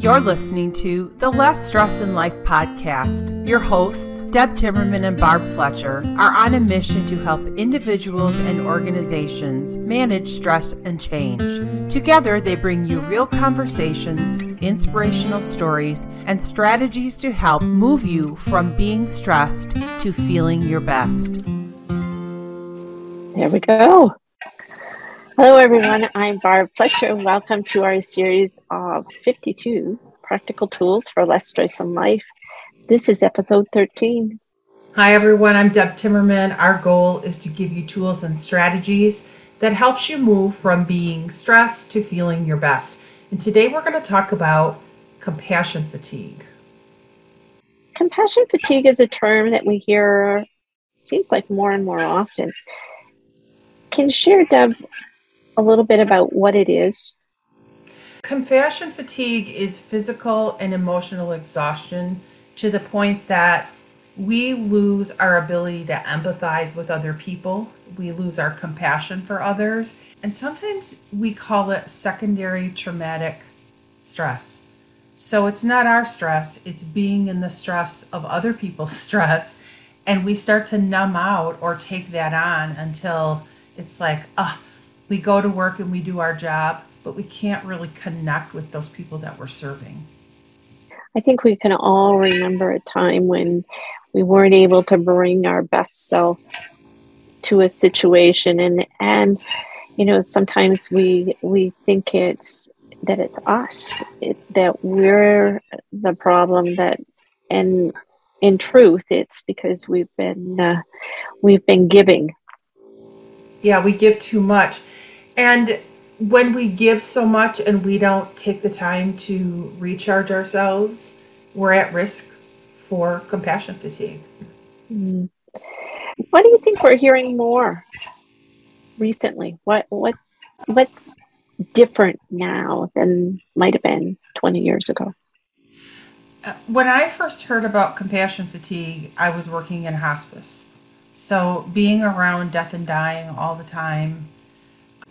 You're listening to the Less Stress in Life podcast. Your hosts, Deb Timmerman and Barb Fletcher, are on a mission to help individuals and organizations manage stress and change. Together, they bring you real conversations, inspirational stories, and strategies to help move you from being stressed to feeling your best. There we go. Hello, everyone. I'm Barb Fletcher, and welcome to our series of 52 practical tools for less stress in life. This is episode 13. Hi, everyone. I'm Deb Timmerman. Our goal is to give you tools and strategies that helps you move from being stressed to feeling your best. And today we're going to talk about compassion fatigue. Compassion fatigue is a term that we hear, seems like more and more often. Can share, Deb, a little bit about what it is? Compassion fatigue is physical and emotional exhaustion to the point that we lose our ability to empathize with other people. We lose our compassion for others. And sometimes we call it secondary traumatic stress. So it's not our stress, it's being in the stress of other people's stress. And we start to numb out or take that on until it's like, we go to work and we do our job, but we can't really connect with those people that we're serving. I think we can all remember a time when we weren't able to bring our best self to a situation. And you know, sometimes we think it's us, that we're the problem, and in truth, it's because we've been giving. Yeah, we give too much. And when we give so much and we don't take the time to recharge ourselves, we're at risk for compassion fatigue. Mm. What do you think we're hearing more recently? What's different now than might have been 20 years ago? When I first heard about compassion fatigue, I was working in hospice. So being around death and dying all the time,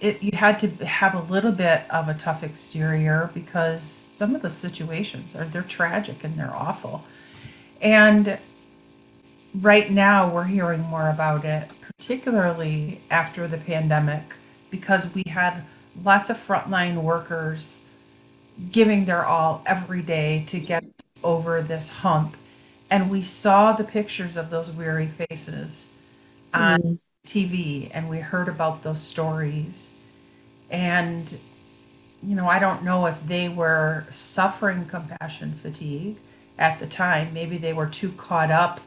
you had to have a little bit of a tough exterior because some of the situations they're tragic and they're awful. And right now we're hearing more about it, particularly after the pandemic, because we had lots of frontline workers giving their all every day to get over this hump. And we saw the pictures of those weary faces on TV, and we heard about those stories. And, you know, I don't know if they were suffering compassion fatigue at the time. Maybe they were too caught up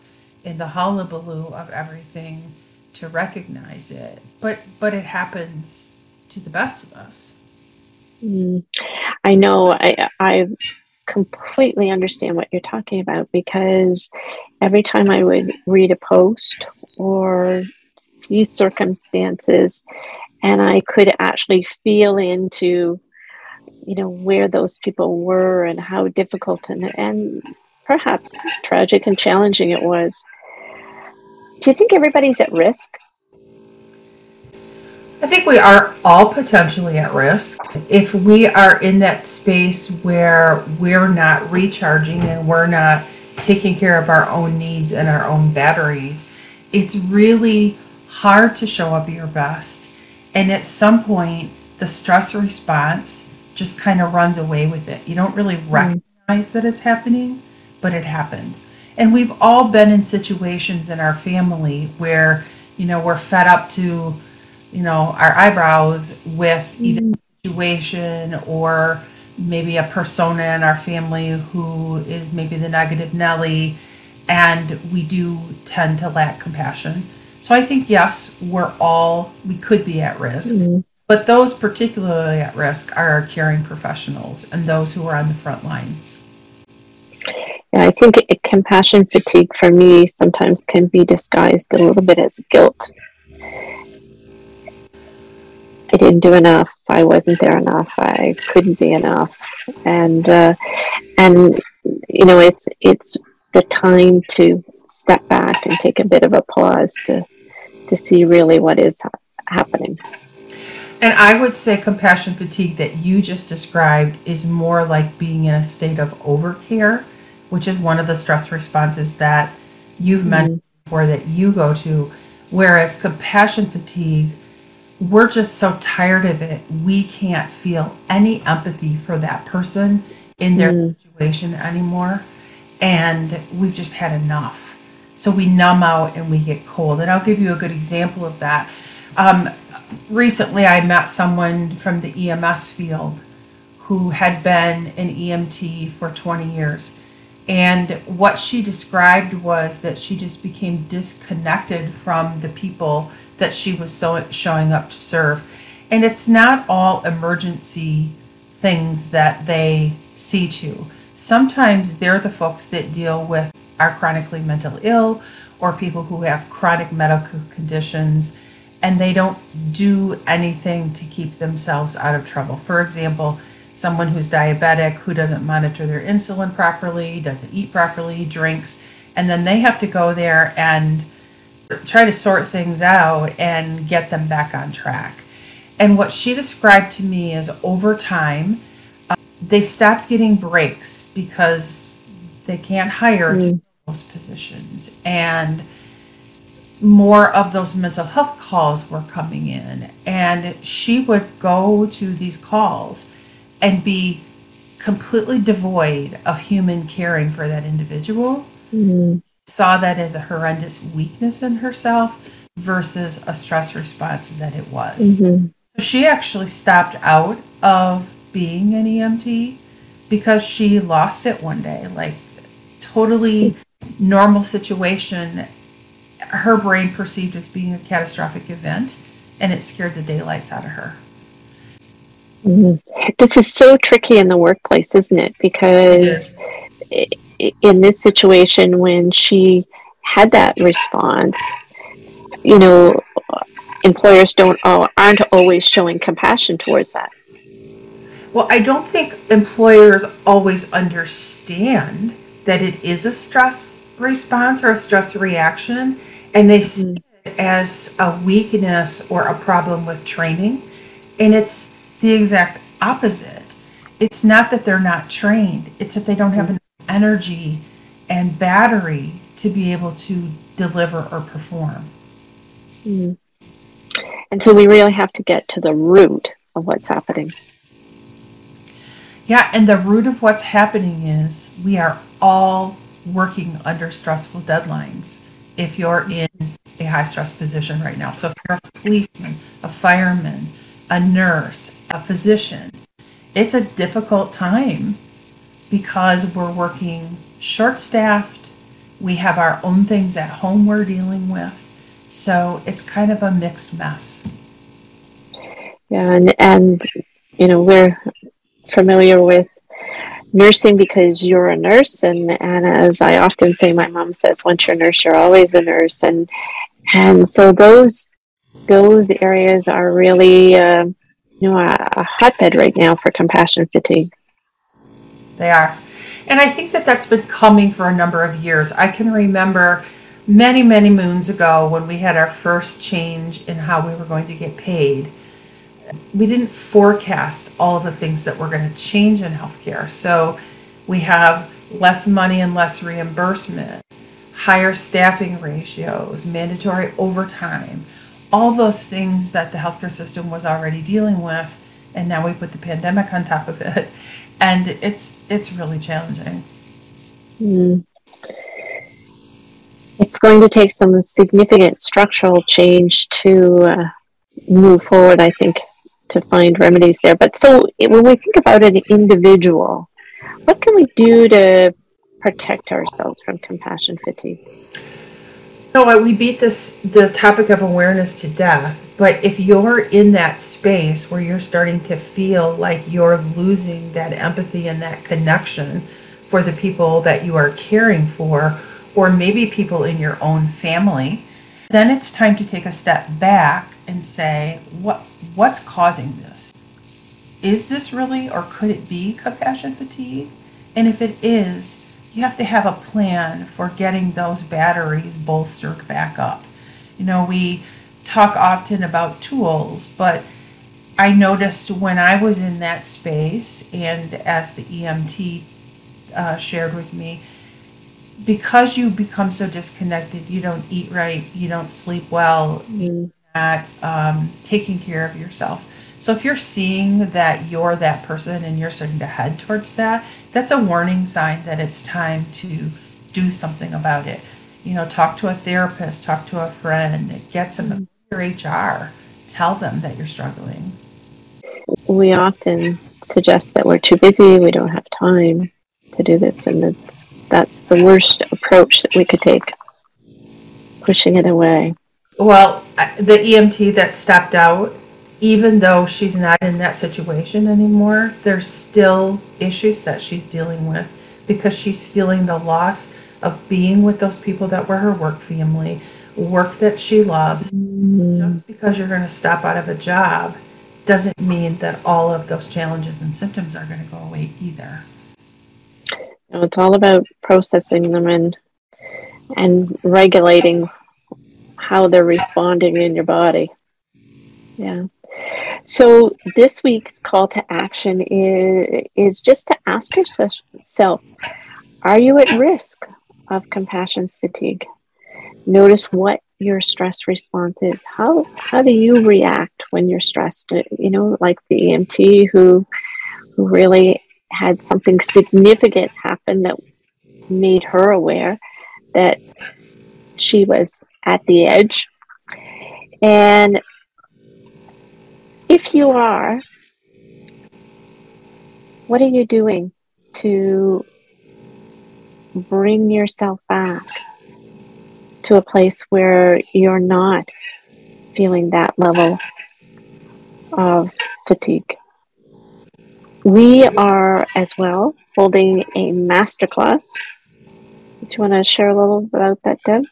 in the hullabaloo of everything to recognize it. But it happens to the best of us. Mm. I know. I completely understand what you're talking about, because every time I would read a post or see circumstances, and I could actually feel into, you know, where those people were and how difficult and perhaps tragic and challenging it was. Do you think everybody's at risk? I think we are all potentially at risk. If we are in that space where we're not recharging and we're not taking care of our own needs and our own batteries, it's really hard to show up your best. And at some point, the stress response just kind of runs away with it. You don't really recognize that it's happening, but it happens. And we've all been in situations in our family where, you know, we're fed up to, you know, our eyebrows with either a situation or maybe a persona in our family who is maybe the negative Nelly, and we do tend to lack compassion. So I think, yes, we could be at risk, but those particularly at risk are our caring professionals and those who are on the front lines. Yeah, I think compassion fatigue for me sometimes can be disguised a little bit as guilt. I didn't do enough, I wasn't there enough, I couldn't be enough. And you know, it's the time to step back and take a bit of a pause to see really what is happening. And I would say compassion fatigue that you just described is more like being in a state of overcare, which is one of the stress responses that you've mentioned before that you go to. Whereas compassion fatigue, we're just so tired of it. We can't feel any empathy for that person in their situation anymore. And we've just had enough. So we numb out and we get cold. And I'll give you a good example of that. Recently, I met someone from the EMS field who had been an EMT for 20 years. And what she described was that she just became disconnected from the people that she was showing up to serve. And it's not all emergency things that they see to. Sometimes they're the folks that deal with are chronically mental ill or people who have chronic medical conditions, and they don't do anything to keep themselves out of trouble. For example, someone who's diabetic, who doesn't monitor their insulin properly, doesn't eat properly, drinks, and then they have to go there and try to sort things out and get them back on track. And what she described to me is over time, they stopped getting breaks because they can't hire to fill those positions. And more of those mental health calls were coming in, and she would go to these calls and be completely devoid of human caring for that individual. Saw that as a horrendous weakness in herself versus a stress response that it was. So she actually stopped out of being an EMT because she lost it one day, like totally normal situation her brain perceived as being a catastrophic event, and it scared the daylights out of her. This is so tricky in the workplace, isn't it? Because in this situation, when she had that response, you know, employers aren't always showing compassion towards that. Well, I don't think employers always understand that it is a stress response or a stress reaction, and they see it as a weakness or a problem with training. And it's the exact opposite. It's not that they're not trained, it's that they don't have enough energy and battery to be able to deliver or perform. And so we really have to get to the root of what's happening. Yeah, and the root of what's happening is we are all working under stressful deadlines if you're in a high stress position right now. So if you're a policeman, a fireman, a nurse, a physician, it's a difficult time because we're working short-staffed. We have our own things at home we're dealing with. So it's kind of a mixed mess. Yeah, and you know, we're familiar with nursing because you're a nurse, and as I often say, my mom says, once you're a nurse, you're always a nurse, and so those areas are really a hotbed right now for compassion fatigue. They are, and I think that's been coming for a number of years. I can remember many moons ago when we had our first change in how we were going to get paid. We didn't forecast all of the things that were going to change in healthcare. So we have less money and less reimbursement, higher staffing ratios, mandatory overtime, all those things that the healthcare system was already dealing with. And now we put the pandemic on top of it. And it's really challenging. It's going to take some significant structural change to move forward, I think, to find remedies there. But so when we think about an individual, what can we do to protect ourselves from compassion fatigue? No, we beat the topic of awareness to death, but if you're in that space where you're starting to feel like you're losing that empathy and that connection for the people that you are caring for, or maybe people in your own family, then it's time to take a step back and say, what's causing this? Is this really, or could it be, compassion fatigue? And if it is, you have to have a plan for getting those batteries bolstered back up. You know, we talk often about tools, but I noticed when I was in that space, and as the EMT shared with me, because you become so disconnected, you don't eat right, you don't sleep well, you're not taking care of yourself. So if you're seeing that you're that person and you're starting to head towards that, that's a warning sign that it's time to do something about it. You know, talk to a therapist, talk to a friend, get some HR, tell them that you're struggling. We often suggest that we're too busy, we don't have time to do this, and that's the worst approach that we could take, pushing it away. Well, the EMT that stepped out, even though she's not in that situation anymore, there's still issues that she's dealing with because she's feeling the loss of being with those people that were her work family, work that she loves. Mm-hmm. Just because you're going to step out of a job doesn't mean that all of those challenges and symptoms are going to go away either. No, it's all about processing them and regulating how they're responding in your body. Yeah. So this week's call to action is just to ask yourself, are you at risk of compassion fatigue? Notice what your stress response is. How do you react when you're stressed? You know, like the EMT who really had something significant happen that made her aware that she was at the edge. And if you are, what are you doing to bring yourself back to a place where you're not feeling that level of fatigue? We are as well holding a masterclass. Do you want to share a little about that, Deb?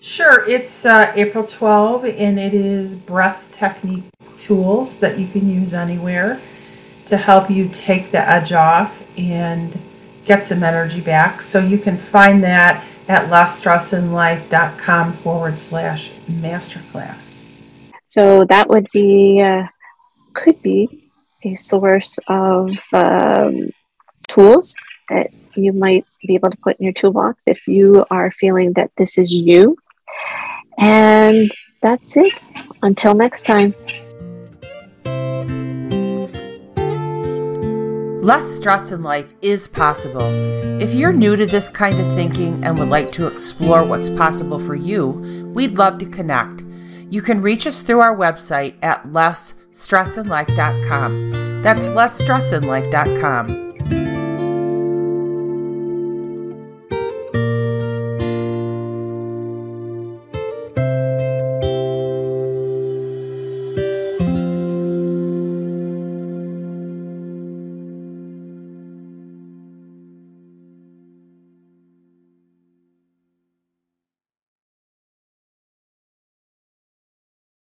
Sure. It's April 12, and it is breath technique tools that you can use anywhere to help you take the edge off and get some energy back. So you can find that at lessstressinlife.com/masterclass. So that would be, could be a source of tools that you might be able to put in your toolbox if you are feeling that this is you. And that's it. Until next time. Less stress in life is possible. If you're new to this kind of thinking and would like to explore what's possible for you, we'd love to connect. You can reach us through our website at lessstressinlife.com. That's lessstressinlife.com.